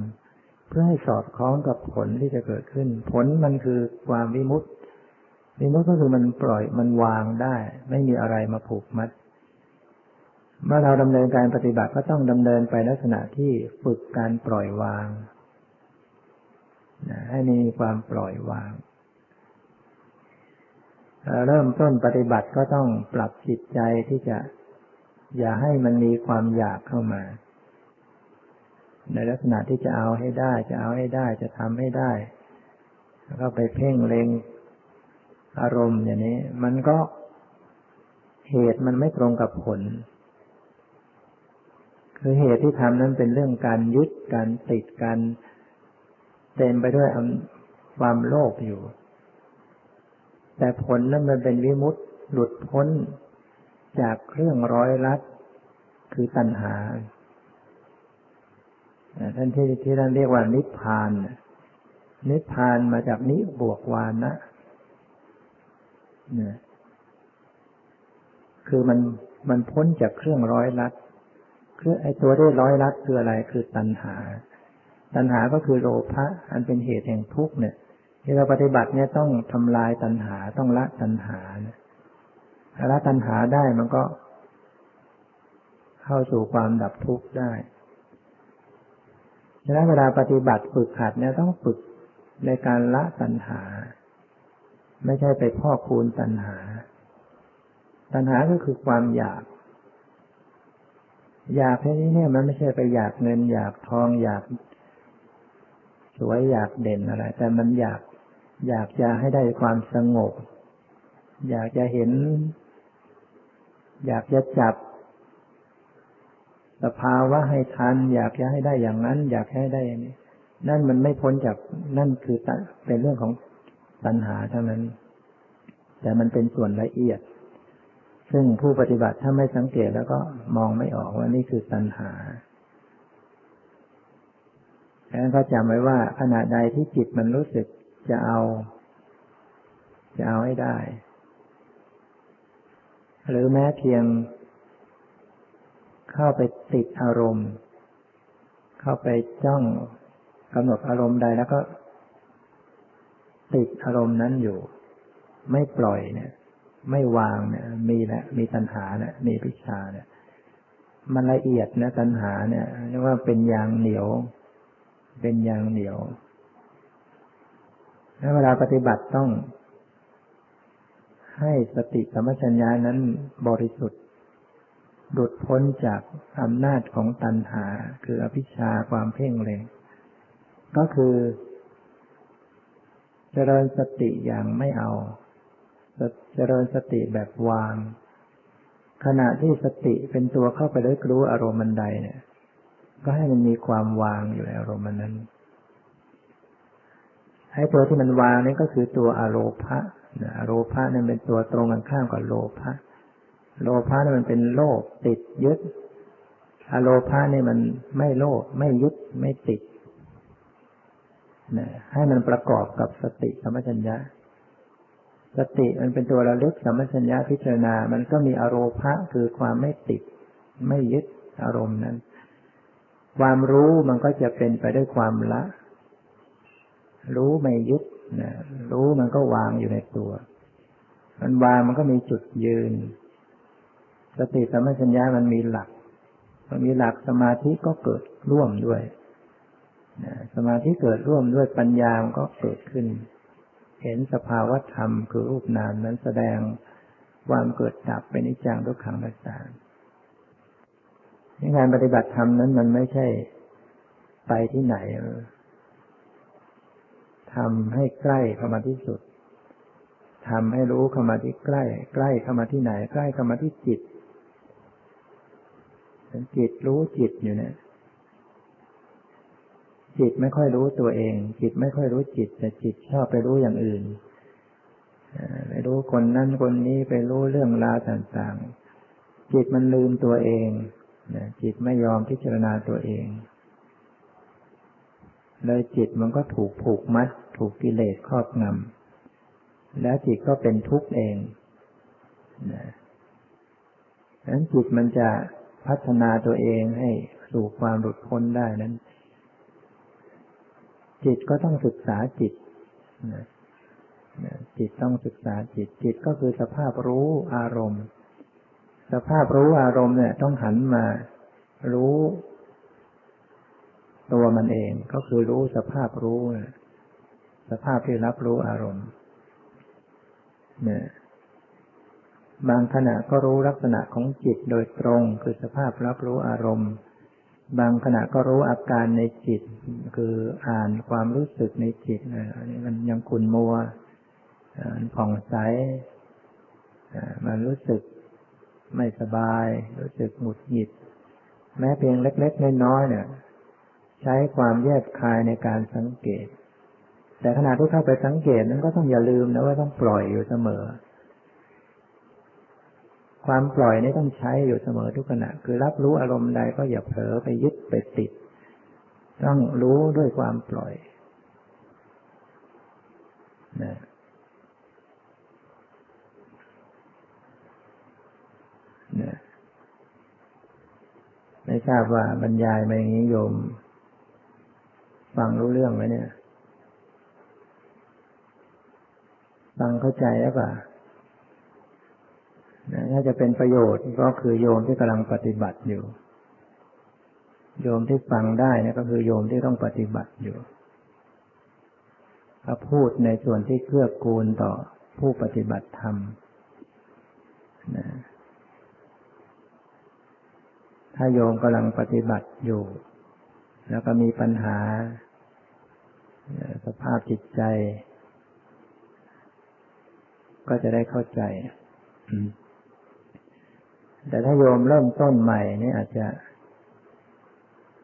เพื่อให้สอดคล้องกับผลที่จะเกิดขึ้นผลมันคือความวิมุตติวิมุตติก็คือมันปล่อยมันวางได้ไม่มีอะไรมาผูกมัดเมื่อเราดำเนินการปฏิบัติก็ต้องดำเนินไปลักษณะที่ฝึกการปล่อยวางนะให้มีความปล่อยวางเริ่มต้นปฏิบัติก็ต้องปรับจิตใจที่จะอย่าให้มันมีความอยากเข้ามาในลักษณะที่จะเอาให้ได้จะเอาให้ได้จะทำให้ได้แล้วก็ไปเพ่งเล็งอารมณ์อย่างนี้มันก็เหตุมันไม่ตรงกับผลคือเหตุที่ทำนั้นเป็นเรื่องการยึดการติดการเต็มไปด้วยความโลภอยู่แต่ผลนั้นมันเป็นวิมุตติหลุดพ้นจากเครื่องร้อยรัดคือตัณหาท่านที่ที่ท่านเรียกว่านิพพานนิพพานมาจากนิบวกวานะเนี่ยคือมันมันพ้นจากเครื่องร้อยรัดคือไอ้ตัวที่ร้อยรัดคืออะไรคือตัณหาตัณหาก็คือโลภะอันเป็นเหตุแห่งทุกข์เนี่ยที่เราปฏิบัติเนี่ยต้องทำลายตัณหาต้องละตัณหานะละตัณหาได้มันก็เข้าสู่ความดับทุกข์ได้ฉะนั้นเวลาปฏิบัติฝึกหัดเนี่ยต้องฝึกในการละตัณหาไม่ใช่ไปพอกพูนตัณหาตัณหาก็คือความอยากอยากที่นี้เนี่ยมันไม่ใช่ไปอยากเงินอยากทองอยากสวยอยากเด่นอะไรแต่มันอยากอยากจะให้ได้ความสงบอยากจะเห็นอยากจะจับสภาวะให้ทันอยากจะให้ได้อย่างนั้นอยากให้ได้อย่างนี้นั่นมันไม่พ้นจากนั่นคือเป็นเรื่องของตัณหาเท่านั้นแต่มันเป็นส่วนละเอียด ซึ่งผู้ปฏิบัติถ้าไม่สังเกตแล้วก็มองไม่ออกว่านี่คือตัณหาดังนั้นก็จำไว้ว่าขณะใดที่จิตมันรู้สึกจะเอาจะเอาให้ได้หรือแม้เพียงเข้าไปติดอารมณ์เข้าไปจ้องกำหนดอารมณ์ใดแล้วก็ติดอารมณ์นั้นอยู่ไม่ปล่อยเนี่ยไม่วางเนี่ยมีแหละมีตัณหาเนี่ยมีวิชาเนี่ยมันละเอียดนะตัณหาเนี่ยเรียกว่าเป็นยางเหนียวเป็นยางเหนียวแล้วเวลาปฏิบัติต้องให้สติสัมปชัญญะนั้นบริสุทธิ์หลุดพ้นจากอำนาจของตัณหาคืออภิชฌาความเพ่งเล็งก็คือเจริญสติอย่างไม่เอาเจริญสติแบบวางขณะที่สติเป็นตัวเข้าไปได้รู้อารมณ์ใดเนี่ยก็ให้มันมีความวางอยู่ในอารมณ์นั้นให้ตัวที่มันวางนี่ก็คือตัวอโลภะอโลภะนั้นเป็นตัวตรงกันข้ามกับโลภะโลภะนั้นมันเป็นโลภติดยึดอโลภะนี่มันไม่โลภไม่ยึดไม่ติดนะให้มันประกอบกับสติสัมปชัญญะสติมันเป็นตัวระลึกสัมปชัญญะพิจารณามันก็มีอโลภะคือความไม่ติดไม่ยึดอารมณ์นั้นความรู้มันก็จะเป็นไปด้วยความละรู้ไม่ยึดนะรู้มันก็วางอยู่ในตัวมันวางมันก็มีจุดยืนสติสัมปชัญญะมันมีหลักมันมีหลักสมาธิก็เกิดร่วมด้วยนะสมาธิเกิดร่วมด้วยปัญญามันก็เกิดขึ้นเห็นสภาวะธรรมคือรูปนามนั้นแสดงความเกิดดับเป็นอนิจจังทุกขังอนัตตาในงานปฏิบัติธรรมนั้นมันไม่ใช่ไปที่ไหนทำให้ใกล้เข้ามาที่สุดทำให้รู้เข้ามาที่ใกล้ใกล้เข้ามาที่ไหนใกล้เข้ามาที่จิตจิตรู้จิตอยู่เนี่ยจิตไม่ค่อยรู้ตัวเองจิตไม่ค่อยรู้จิตแต่จิตชอบไปรู้อย่างอื่นไปรู้คนนั้นคนนี้ไปรู้เรื่องราวต่างๆจิตมันลืมตัวเองจิตไม่ยอมพิจารณาตัวเองเลยจิตมันก็ถูกผูกมัดถูกกิเลสครอบงำแล้วจิตก็เป็นทุกข์เองนะดังนั้นจิตมันจะพัฒนาตัวเองให้สู่ความหลุดพ้นได้นั้นจิตก็ต้องศึกษาจิตนะนะจิตต้องศึกษาจิตจิตก็คือสภาพรู้อารมณ์สภาพรู้อารมณ์เนี่ยต้องหันมารู้ตัวมันเองก็คือรู้สภาพรู้สภาพที่รับรู้อารมณ์เนี่ยบางขณะก็รู้ลักษณะของจิตโดยตรงคือสภาพรับรู้อารมณ์บางขณะก็รู้อาการในจิตคืออ่านความรู้สึกในจิตอันนี้มันยังขุ่นมัวมันผ่องใสมันรู้สึกไม่สบายรู้สึกหงุดหงิดแม้เพียงเล็กๆน้อยๆเนี่ยใช้ความแยบคายในการสังเกตแต่ขณะที่เข้าไปสังเกตนั้นก็ต้องอย่าลืมนะว่าต้องปล่อยอยู่เสมอความปล่อยนี่ต้องใช้อยู่เสมอทุกขณะคือรับรู้อารมณ์ใดก็อย่าเผลอไปยึดไปติดต้องรู้ด้วยความปล่อยนะนะไม่ทราบว่าบรรยายมาอย่างนี้โยมฟังรู้เรื่องไหมเนี่ยฟังเข้าใจหรือเปล่าน่าจะเป็นประโยชน์ก็คือโยมที่กำลังปฏิบัติอยู่โยมที่ฟังได้นะก็คือโยมที่ต้องปฏิบัติอยู่พระพูดในส่วนที่เกื้อกูลต่อผู้ปฏิบัติธรรมนะถ้าโยมกำลังปฏิบัติอยู่แล้วก็มีปัญหาสภาพจิตใจก็จะได้เข้าใจแต่ถ้าโยมเริ่มต้นใหม่นี่อาจจะ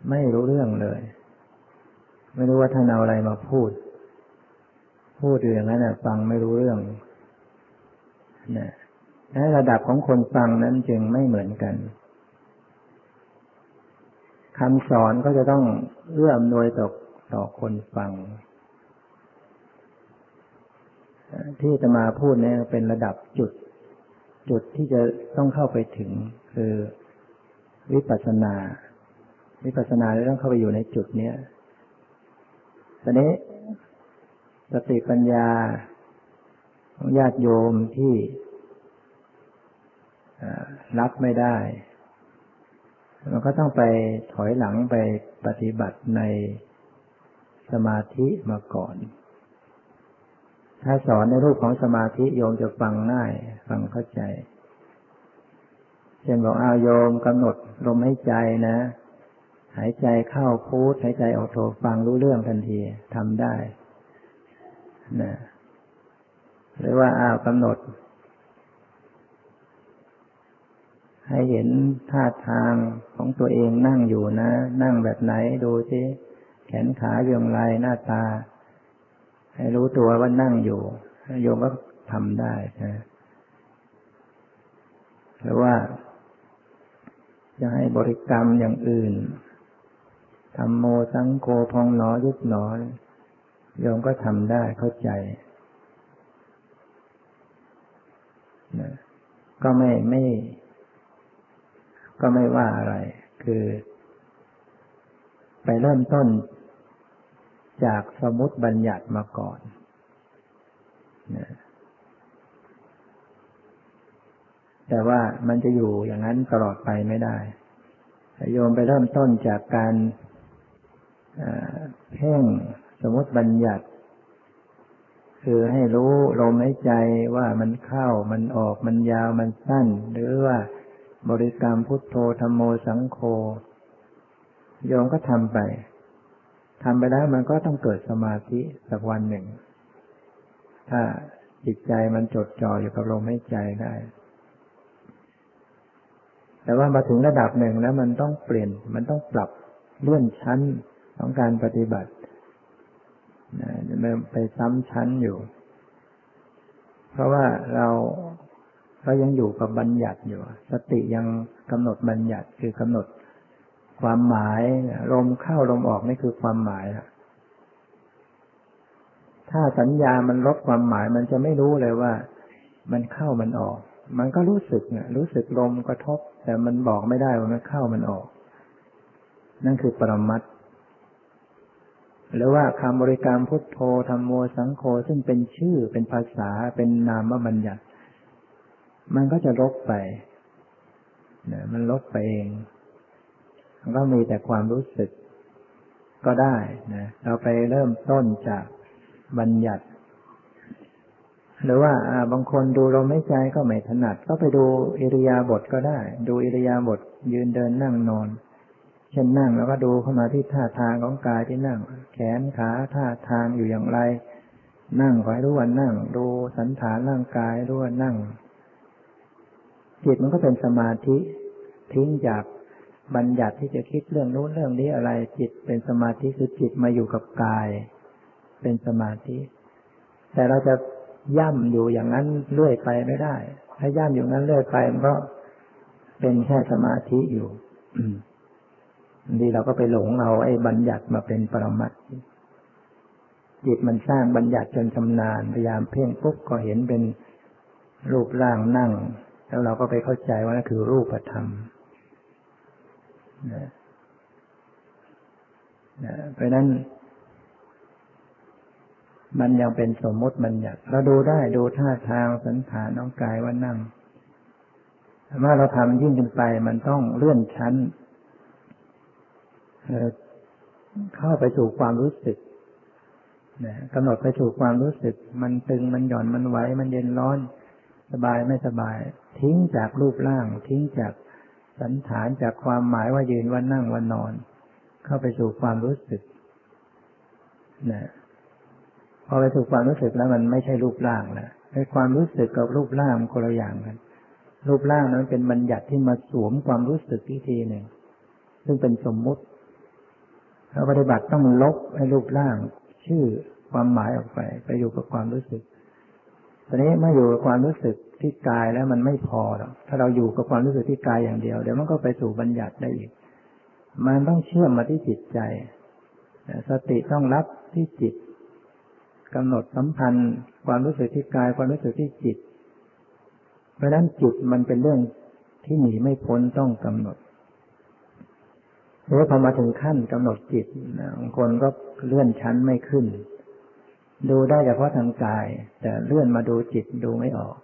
ไม่รู้เรื่องเลยไม่รู้ว่าท่านเอาอะไรมาพูดพูดอยู่อย่างนั้นฟังไม่รู้เรื่องนะ และระดับของคนฟังนั้นจึงไม่เหมือนกันคำสอนก็จะต้องเอื้ออำนวยต่อต่อคนฟังที่จะมาพูดเนี่ยเป็นระดับจุดจุดที่จะต้องเข้าไปถึงคือวิปัสสนาวิปัสสนาจะต้องเข้าไปอยู่ในจุดเนี้ยตอนนี้สติปัญญาของญาติโยมที่รับไม่ได้มันก็ต้องไปถอยหลังไปปฏิบัติในสมาธิมาก่อนถ้าสอนในรูปของสมาธิโยมจะฟังง่ายฟังเข้าใจเช่นบอกเอาโยมกำหนดลมหายใจนะหายใจเข้าพุทหายใจออกโทฟังรู้เรื่องทันทีทำได้นะหรือว่าเอากำหนดให้เห็นท่าทางของตัวเองนั่งอยู่นะนั่งแบบไหนดูสิแขนขาอย่างไรหน้าตาให้รู้ตัวว่านั่งอยู่โยมก็ทำได้นะหรือว่าจะให้บริกรรมอย่างอื่นธัมโมสังโฆพองหนอยุบหนอโยมก็ทำได้เข้าใจนะก็ไม่ไม่ก็ไม่ว่าอะไรคือไปเริ่มต้นจากสมมุติบัญญัติมาก่อนนะแต่ว่ามันจะอยู่อย่างนั้นตลอดไปไม่ได้โยมไปเริ่มต้นจากการเพ่งสมมุติบัญญัติคือให้รู้ลมหายใจว่ามันเข้ามันออกมันยาวมันสั้นหรือว่าบริกรรมพุทโธธัมโมสังโฆโยมก็ทำไปทำไปแล้วมันก็ต้องเกิดสมาธิสักวันหนึ่งถ้าจิตใจมันจดจ่ออยู่กับลมหายใจได้แต่ว่ามาถึงระดับหนึ่งแล้วมันต้องเปลี่ยนมันต้องปรับเลื่อนชั้นของการปฏิบัติไปซ้ำชั้นอยู่เพราะว่าเราก็ยังอยู่กับบัญญัติอยู่สติยังกำหนดบัญญัติคือกำหนดความหมายลมเข้าลมออกนี่คือความหมายนะถ้าสัญญามันลบความหมายมันจะไม่รู้เลยว่ามันเข้ามันออกมันก็รู้สึกนะรู้สึกลมกระทบแต่มันบอกไม่ได้ว่ามันเข้ามันออกนั่นคือปรมัตถ์หรือว่าคำบริกรรมพุทโธธัมโมสังโฆซึ่งเป็นชื่อเป็นภาษาเป็นนามบัญญัติมันก็จะลบไปนะมันลบไปเองมันก็มีแต่ความรู้สึกก็ได้นะเราไปเริ่มต้นจากบัญญัติหรือว่าบางคนดูลมหายใจก็ไม่ถนัดก็ไปดูอิริยาบถก็ได้ดูอิริยาบถยืนเดินนั่งนอนเช่นนั่งแล้วก็ดูเข้ามาที่ท่าทางของกายที่นั่งแขนขาท่าทางอยู่อย่างไรนั่งก็ให้รู้ว่านั่งดูสันฐานร่างกายรู้ว่านั่งจิตมันก็เป็นสมาธิทิ้งจากบัญญัติที่จะคิดเรื่องนู้นเรื่องนี้อะไรจิตเป็นสมาธิคือจิตมาอยู่กับกายเป็นสมาธิแต่เราจะย่ำอยู่อย่างนั้นเรื่อยไปไม่ได้ถ้าย่ำอยู่นั้นเรื่อยไปมันก็เป็นแค่สมาธิอยู่ ดีเราก็ไปหลงเอาไอ้บัญญัติมาเป็นปรมัตถ์จิตมันสร้างบัญญัติจนชำนาญพยายามเพ่งปุ๊บก็เห็นเป็นรูปร่างนั่งแล้วเราก็ไปเข้าใจว่านั่นคือรูปธรรมนะนะเพราะนั้นมันยังเป็นสมมติบัญญัติเราดูได้ดูท่าทางสันฐานของกายว่านั่งเมื่อเราทำยิ่งขึ้นไปมันต้องเลื่อนชั้นเข้าไปสู่ความรู้สึกนะกำหนดไปสู่ความรู้สึกมันตึงมันหย่อนมันไหวมันเย็นร้อนสบายไม่สบายทิ้งจากรูปร่างทิ้งจากสันฐานจากความหมายว่ายืนว่านั่งว่านอนเข้าไปสู่ความรู้สึกนะพอไปสู่ความรู้สึกแล้วมันไม่ใช่รูปร่างนะไอ้ความรู้สึกกับรูปร่างมันคนละอย่างกันรูปร่างนั้นเป็นบัญญัติที่มาสวมความรู้สึกอีกทีหนึ่งซึ่งเป็นสมมุติเราปฏิบัติต้องลบไอ้รูปร่างชื่อความหมายออกไปไปอยู่กับความรู้สึก ตอนนี้เมื่ออยู่กับความรู้สึกที่กายแล้วมันไม่พอหรอกถ้าเราอยู่กับความรู้สึกที่กายอย่างเดียวเดี๋ยวมันก็ไปสู่บัญญัติได้อีกมันต้องเชื่อมมาที่จิตใจสติต้องรับที่จิตกำหนดสัมพันธ์ความรู้สึกที่กายความรู้สึกที่จิตเพราะนั้นจิตมันเป็นเรื่องที่หนีไม่พ้นต้องกำหนดเมื่อพอมาถึงขั้นกำหนดจิตบางคนก็เลื่อนชั้นไม่ขึ้นดูได้เฉพาะทางกายแต่เลื่อนมาดูจิตดูไม่ออก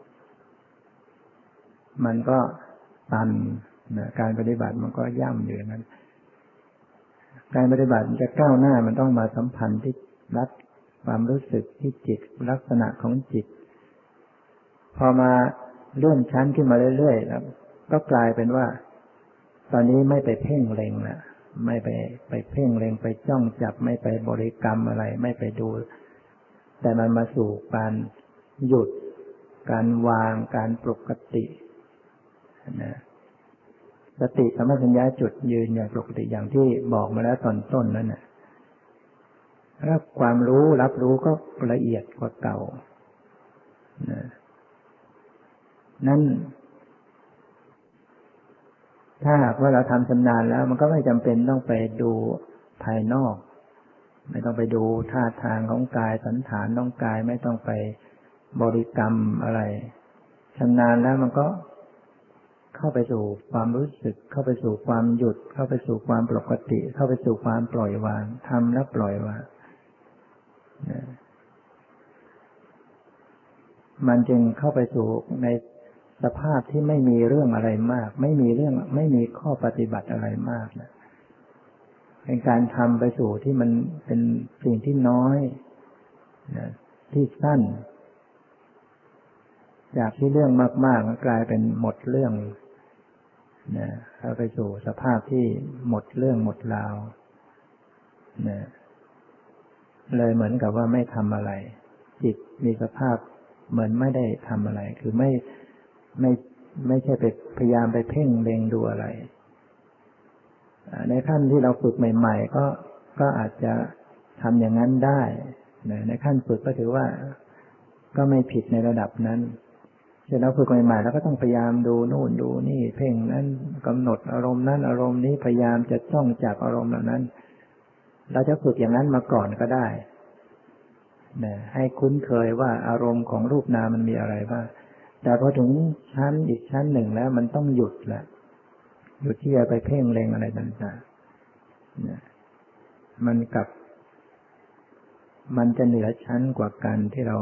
มันก็ตันนะการปฏิบัติมันก็ย่ำอยู่อย่างนั้นการปฏิบัติจะก้าวหน้ามันต้องมาสัมพันธ์ที่รับความรู้สึกที่จิตลักษณะของจิตพอมาเลื่อนชั้นขึ้นมาเรื่อยๆแล้วก็กลายเป็นว่าตอนนี้ไม่ไปเพ่งเล็งนะไม่ไปไปเพ่งเล็งไปจ้องจับไม่ไปบริกรรมอะไรไม่ไปดูแต่มันมาสู่การหยุดการวางการปกตินะสติสัมปชัญญะจุดยืนอย่างปกติอย่างที่บอกมาแล้วตอนต้นนั่นน่ะแล้วความรู้รับรู้ก็ละเอียดกว่าเก่านะนั่นถ้าหากว่าเราทำชำนาญแล้วมันก็ไม่จำเป็นต้องไปดูภายนอกไม่ต้องไปดูท่าทางของกายสันฐานของกายไม่ต้องไปบริกรรมอะไรชำนาญแล้วมันก็เข้าไปสู่ความรู้สึกเข้าไปสู่ความหยุดเข้าไปสู่ความปกติเข้าไปสู่ความปล่อยวางทำแล้วปล่อยวางมันจึงเข้าไปสู่ในสภาพที่ไม่มีเรื่องอะไรมากไม่มีเรื่องไม่มีข้อปฏิบัติอะไรมากนะเป็นการทำไปสู่ที่มันเป็นสิ่งที่น้อยนะที่สั้นจากที่เรื่องมากๆก็กลายเป็นหมดเรื่องนะเข้าไปสู่สภาพที่หมดเรื่องหมดราวนะเลยเหมือนกับว่าไม่ทำอะไรจิตมีสภาพเหมือนไม่ได้ทำอะไรคือไม่ไม่ไม่ใช่ไปพยายามไปเพ่งเล็งดูอะไรในขั้นที่เราฝึกใหม่ๆก็ก็อาจจะทำอย่างนั้นได้นะในขั้นฝึกก็ถือว่าก็ไม่ผิดในระดับนั้นเช่นเราฝึกใหม่ๆแล้วก็ต้องพยายามดูโน่นดูนี่เพ่งนั้นกำหนดอารมณ์นั้นอารมณ์นี้พยายามจะจ้องจับอารมณ์เหล่านั้นเราจะฝึกอย่างนั้นมาก่อนก็ได้นะให้คุ้นเคยว่าอารมณ์ของรูปนามมันมีอะไรบ้างแต่พอถึงชั้นอีกชั้นหนึ่งแล้วมันต้องหยุดละหยุดที่จะไปเพ่งเล็งอะไรต่างๆนะมันกับมันจะเหนือชั้นกว่ากันที่เรา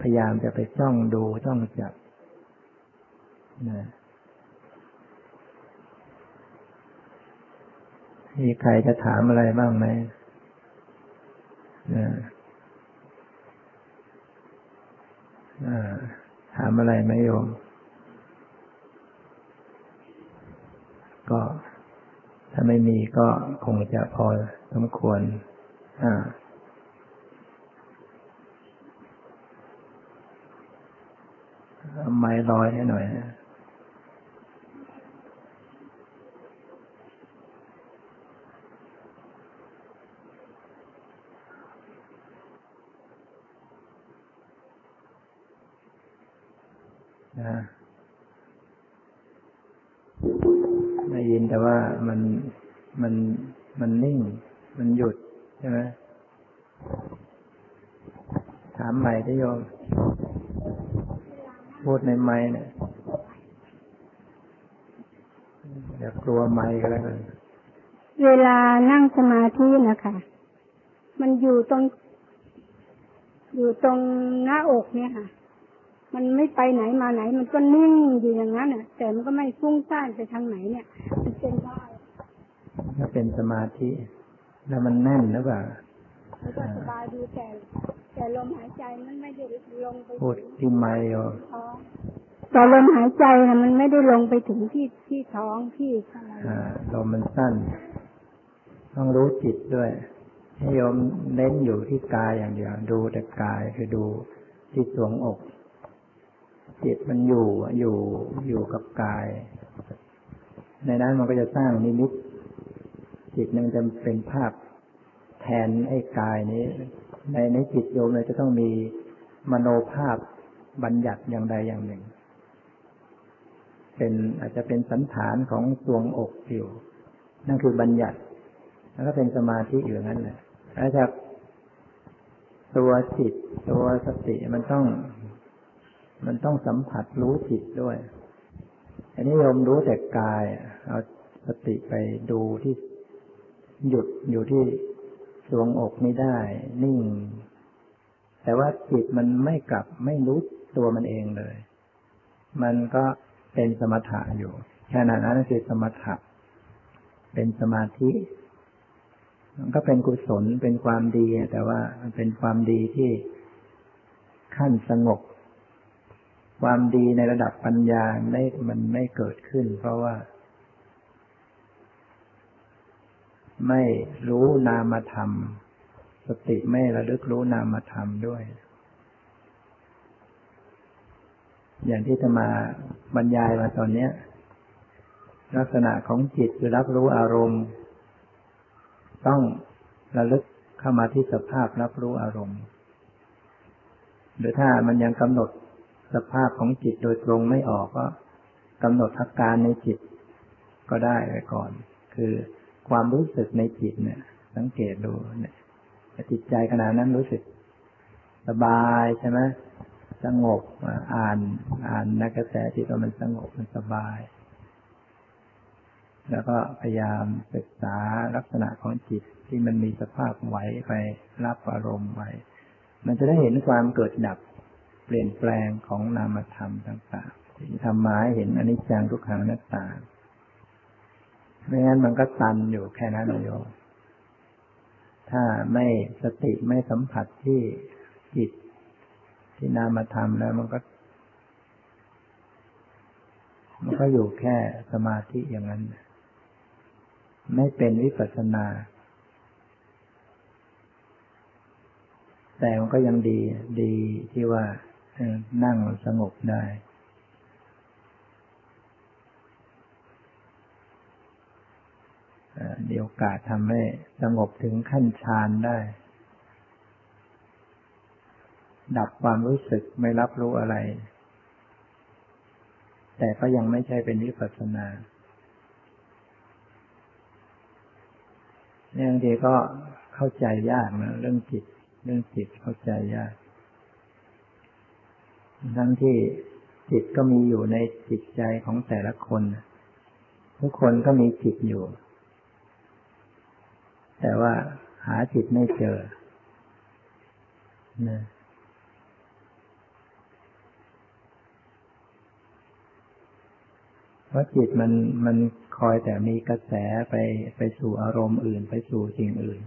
พยายามจะไปจ้องดูจ้องจับนะมีใครจะถามอะไรบ้างไหมนะอ่าถามอะไรไหมโยมก็ถ้าไม่มีก็คงจะพอสมควรอ่าไม้ลอยให้หน่อยนะได้ยินแต่ว่ามันมันมันนิ่งมันหยุดใช่ไหมถามใหม่ได้โยมพูดในไมค์เนี่ยอย่ากลัวไมค์ก็แล้วกันเวลานั่งสมาธินะคะมันอยู่ตรงอยู่ตรงหน้าอกเนี่ยค่ะมันไม่ไปไหนมาไหนมันก็นิ่งอยู่อย่างนั้นน่ะแต่มันก็ไม่ฟุ้งซ่านไปทางไหนเนี่ยมันเป็นเพราะอะไรถ้าเป็นสมาธิแล้วมันแน่นหรือเปล่าสบายดีแต่แต่ลมหายใจมันไม่ได้ลงไปพูดที่ไมค์อ๋อแต่ลมหายใจนะมันไม่ได้ลงไปถึงที่ที่ท้องที่อะไรอ่าลมมันสั้นต้องรู้จิตด้วยให้โยมเน้นอยู่ที่กายอย่างเดียวดูแต่กายคือดูที่สวงอกจิตมันอยู่อยู่อยู่กับกายในนั้นมันก็จะสร้างนิมิตจิตมันจะเป็นภาพแทนไอ้กายนี้ในในจิตโยมเลยจะต้องมีมโนภาพ บัญญัติอย่างใดอย่างหนึ่งเป็นอาจจะเป็นสันฐานของทรวงอกอยู่นั่นคือบัญญัติแล้วก็เป็นสมาธิอยู่งั้นแหละแล้วจากตัวจิตตัวสติมันต้องมันต้องสัมผัสรู้จิตด้วยอันนี้โยมรู้แต่กายเอาสติไปดูที่หยุดอยู่ที่ทรวงอกไม่ได้นิ่งแต่ว่าจิตมันไม่กลับไม่รู้ตัวมันเองเลยมันก็เป็นสมถะอยู่ขณะนั้นคือสมถะเป็นสมาธิมันก็เป็นกุศลเป็นความดีแต่ว่ามันเป็นความดีที่ขั้นสงบความดีในระดับปัญญาไม่มันไม่เกิดขึ้นเพราะว่าไม่รู้นามธรรมสติไม่ระลึกรู้นามธรรมด้วยอย่างที่จะมาบรรยายมาตอนนี้ลักษณะของจิตคือรับรู้อารมณ์ต้องระลึกเข้ามาที่สภาพรับรู้อารมณ์หรือถ้ามันยังกำหนดสภาพของจิตโดยตรงไม่ออกก็กำหนดอาการในจิตก็ได้ไปก่อนคือความรู้สึกในจิตเนี่ยสังเกตดูเนี่ยจิตใจขณะนั้นรู้สึกสบายใช่ไหมสงบอ่านอ่านกระแสจิตว่ามันสงบมันสบายแล้วก็พยายามศึกษาลักษณะของจิตที่มันมีสภาพไหวไปรับอารมณ์ไว้มันจะได้เห็นความเกิดดับเปลี่ยนแปลงของนามธรรมต่างๆที่ทำมาให้เห็นอนิจจังทุกขังอนัตตาไม่งั้นมันก็ตันอยู่แค่นั้นโยมถ้าไม่สติไม่สัมผัสที่จิตที่นามธรรมแล้วมันก็มันก็อยู่แค่สมาธิอย่างนั้นไม่เป็นวิปัสสนาแต่มันก็ยังดีดีที่ว่านั่งสงบได้มีโอกาสทำให้สงบถึงขั้นฌานได้ดับความรู้สึกไม่รับรู้อะไรแต่ก็ยังไม่ใช่เป็นวิปัสสนาเนี่ยบางทีก็เข้าใจยากนะเรื่องจิตเรื่องจิตเข้าใจยากทั้งที่จิตก็มีอยู่ในจิตใจของแต่ละคนทุกคนก็มีจิตอยู่แต่ว่าหาจิตไม่เจอนะเพราะจิตมันมันคอยแต่มีกระแสไปไปสู่อารมณ์อื่นไปสู่สิ่งอื่น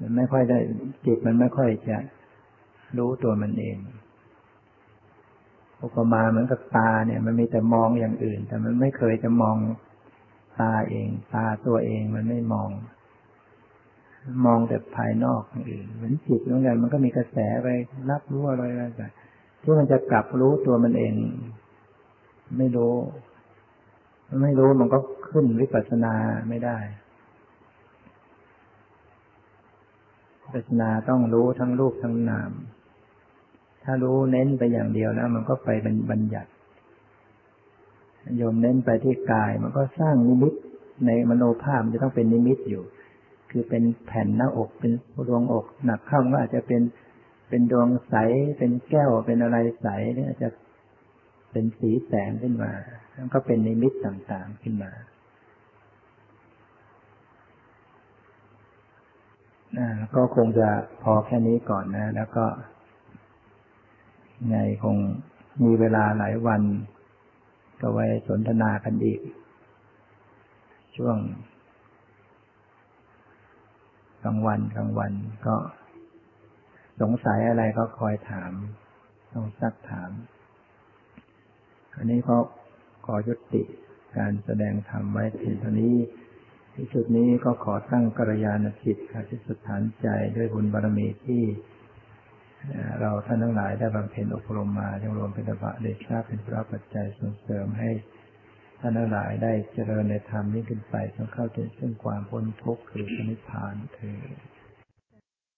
มันไม่ค่อยได้จิตมันไม่ค่อยจะรู้ตัวมันเองอุปมาเหมือนกับตาเนี่ยมันมีแต่มองอย่างอื่นแต่มันไม่เคยจะมองตาเองตาตัวเองมันไม่มองมองแต่ภายนอกอื่นเหมือนจิตเหมือนกันมันก็มีกระแสไปรับรู้อะไรต่างๆที่มันจะกลับรู้ตัวมันเองไม่รู้ไม่รู้มันก็ขึ้นวิปัสสนาไม่ได้วิปัสสนาต้องรู้ทั้งรูปทั้งนามถ้ารู้เน้นไปอย่างเดียวแล้วมันก็ไปเป็นบัญญัติโยมเน้นไปที่กายมันก็สร้างนิมิตในมโนภาพจะต้องเป็นนิมิตอยู่คือเป็นแผ่นหน้าอกเป็นดวงอกหนักเข้าก็อาจจะเป็นเป็นดวงใสเป็นแก้วเป็นอะไรใสเนี่ยอาจจะเป็นสีแสงขึ้นมาแล้วก็เป็นนิมิตต่างๆขึ้นมาอ่าก็คงจะพอแค่นี้ก่อนนะแล้วก็ไงคงมีเวลาหลายวันก็ไว้สนทนากันอีกช่วงกลางวันกลางวันก็สงสัยอะไรก็คอยถามต้องซักถามอันนี้ก็ขอยุติการแสดงธรรมไว้เพียงเท่านี้ที่สุดนี้ก็ขอตั้งกัลยาณจิตค่ะที่สุดฐานใจด้วยบุญบารมีที่เราท่านทั้งหลายได้บำเพ็ญอบรมมาจงรวมเป็นตบะเดชะเป็นพระปัจจัยส่งเสริมให้ท่านทั้งหลายได้เจริญในธรรมยิ่งขึ้นไปจนเข้าถึงซึ่งความพ้นทุกข์คือนิพพานเถิด